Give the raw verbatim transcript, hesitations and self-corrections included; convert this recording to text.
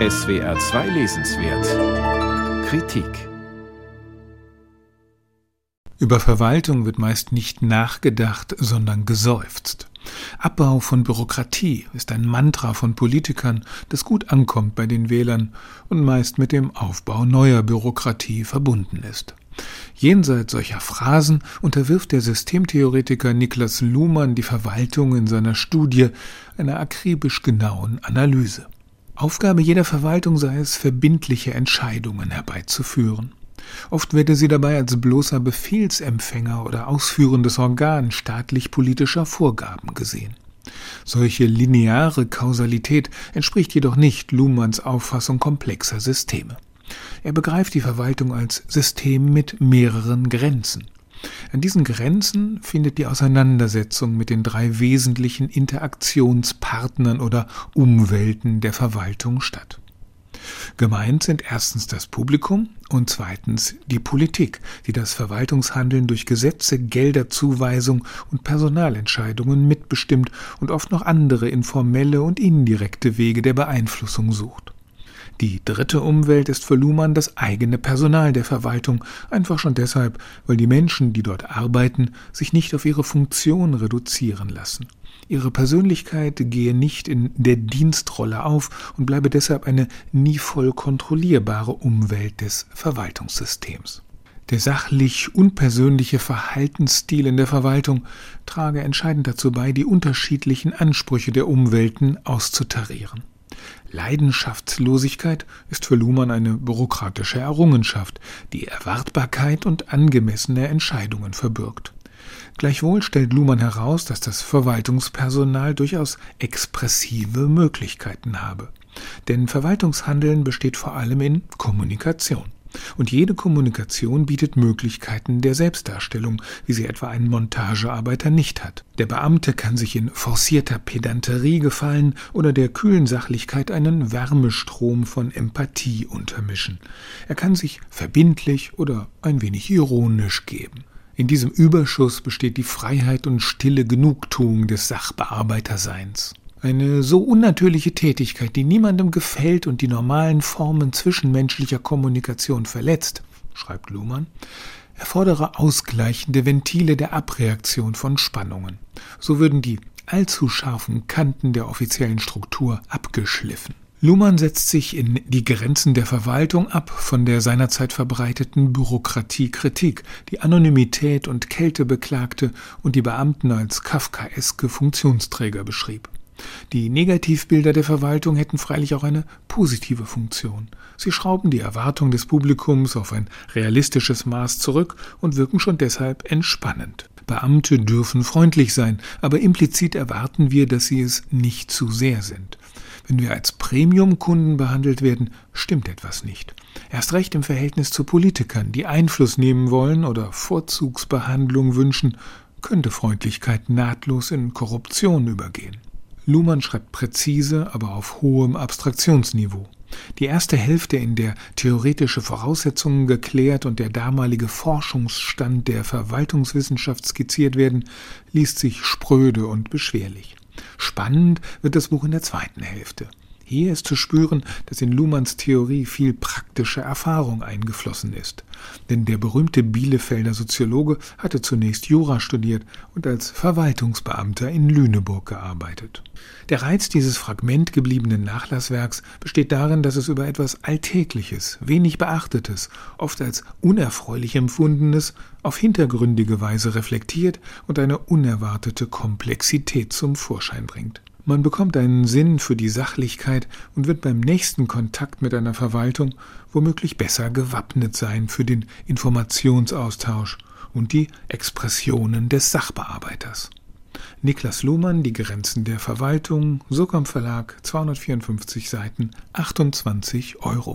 S W R zwei Lesenswert Kritik. Über Verwaltung wird meist nicht nachgedacht, sondern geseufzt. Abbau von Bürokratie ist ein Mantra von Politikern, das gut ankommt bei den Wählern und meist mit dem Aufbau neuer Bürokratie verbunden ist. Jenseits solcher Phrasen unterwirft der Systemtheoretiker Niklas Luhmann die Verwaltung in seiner Studie einer akribisch genauen Analyse. Aufgabe jeder Verwaltung sei es, verbindliche Entscheidungen herbeizuführen. Oft werde sie dabei als bloßer Befehlsempfänger oder ausführendes Organ staatlich-politischer Vorgaben gesehen. Solche lineare Kausalität entspricht jedoch nicht Luhmanns Auffassung komplexer Systeme. Er begreift die Verwaltung als System mit mehreren Grenzen. An diesen Grenzen findet die Auseinandersetzung mit den drei wesentlichen Interaktionspartnern oder Umwelten der Verwaltung statt. Gemeint sind erstens das Publikum und zweitens die Politik, die das Verwaltungshandeln durch Gesetze, Gelderzuweisung und Personalentscheidungen mitbestimmt und oft noch andere informelle und indirekte Wege der Beeinflussung sucht. Die dritte Umwelt ist für Luhmann das eigene Personal der Verwaltung, einfach schon deshalb, weil die Menschen, die dort arbeiten, sich nicht auf ihre Funktion reduzieren lassen. Ihre Persönlichkeit gehe nicht in der Dienstrolle auf und bleibe deshalb eine nie voll kontrollierbare Umwelt des Verwaltungssystems. Der sachlich unpersönliche Verhaltensstil in der Verwaltung trage entscheidend dazu bei, die unterschiedlichen Ansprüche der Umwelten auszutarieren. Leidenschaftslosigkeit ist für Luhmann eine bürokratische Errungenschaft, die Erwartbarkeit und angemessene Entscheidungen verbirgt. Gleichwohl stellt Luhmann heraus, dass das Verwaltungspersonal durchaus expressive Möglichkeiten habe. Denn Verwaltungshandeln besteht vor allem in Kommunikation. Und jede Kommunikation bietet Möglichkeiten der Selbstdarstellung, wie sie etwa ein Montagearbeiter nicht hat. Der Beamte kann sich in forcierter Pedanterie gefallen oder der kühlen Sachlichkeit einen Wärmestrom von Empathie untermischen. Er kann sich verbindlich oder ein wenig ironisch geben. In diesem Überschuss besteht die Freiheit und stille Genugtuung des Sachbearbeiterseins. Eine so unnatürliche Tätigkeit, die niemandem gefällt und die normalen Formen zwischenmenschlicher Kommunikation verletzt, schreibt Luhmann, erfordere ausgleichende Ventile der Abreaktion von Spannungen. So würden die allzu scharfen Kanten der offiziellen Struktur abgeschliffen. Luhmann setzt sich in die Grenzen der Verwaltung ab von der seinerzeit verbreiteten Bürokratiekritik, die Anonymität und Kälte beklagte und die Beamten als kafkaeske Funktionsträger beschrieb. Die Negativbilder der Verwaltung hätten freilich auch eine positive Funktion. Sie schrauben die Erwartung des Publikums auf ein realistisches Maß zurück und wirken schon deshalb entspannend. Beamte dürfen freundlich sein, aber implizit erwarten wir, dass sie es nicht zu sehr sind. Wenn wir als Premium-Kunden behandelt werden, stimmt etwas nicht. Erst recht im Verhältnis zu Politikern, die Einfluss nehmen wollen oder Vorzugsbehandlung wünschen, könnte Freundlichkeit nahtlos in Korruption übergehen. Luhmann schreibt präzise, aber auf hohem Abstraktionsniveau. Die erste Hälfte, in der theoretische Voraussetzungen geklärt und der damalige Forschungsstand der Verwaltungswissenschaft skizziert werden, liest sich spröde und beschwerlich. Spannend wird das Buch in der zweiten Hälfte. Hier ist zu spüren, dass in Luhmanns Theorie viel praktische Erfahrung eingeflossen ist. Denn der berühmte Bielefelder Soziologe hatte zunächst Jura studiert und als Verwaltungsbeamter in Lüneburg gearbeitet. Der Reiz dieses fragmentgebliebenen Nachlasswerks besteht darin, dass es über etwas Alltägliches, wenig Beachtetes, oft als unerfreulich empfundenes, auf hintergründige Weise reflektiert und eine unerwartete Komplexität zum Vorschein bringt. Man bekommt einen Sinn für die Sachlichkeit und wird beim nächsten Kontakt mit einer Verwaltung womöglich besser gewappnet sein für den Informationsaustausch und die Expressionen des Sachbearbeiters. Niklas Luhmann, Die Grenzen der Verwaltung, Sokamp Verlag, zweihundertvierundfünfzig Seiten, achtundzwanzig Euro.